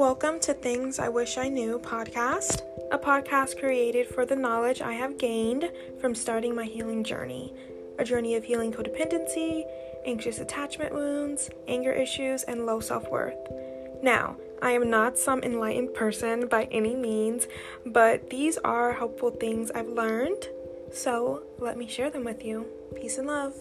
Welcome to Things I Wish I Knew podcast, a podcast created for the knowledge I have gained from starting my healing journey, a journey of healing codependency, anxious attachment wounds, anger issues, and low self-worth. Now, I am not some enlightened person by any means, but these are helpful things I've learned, so let me share them with you. Peace and love.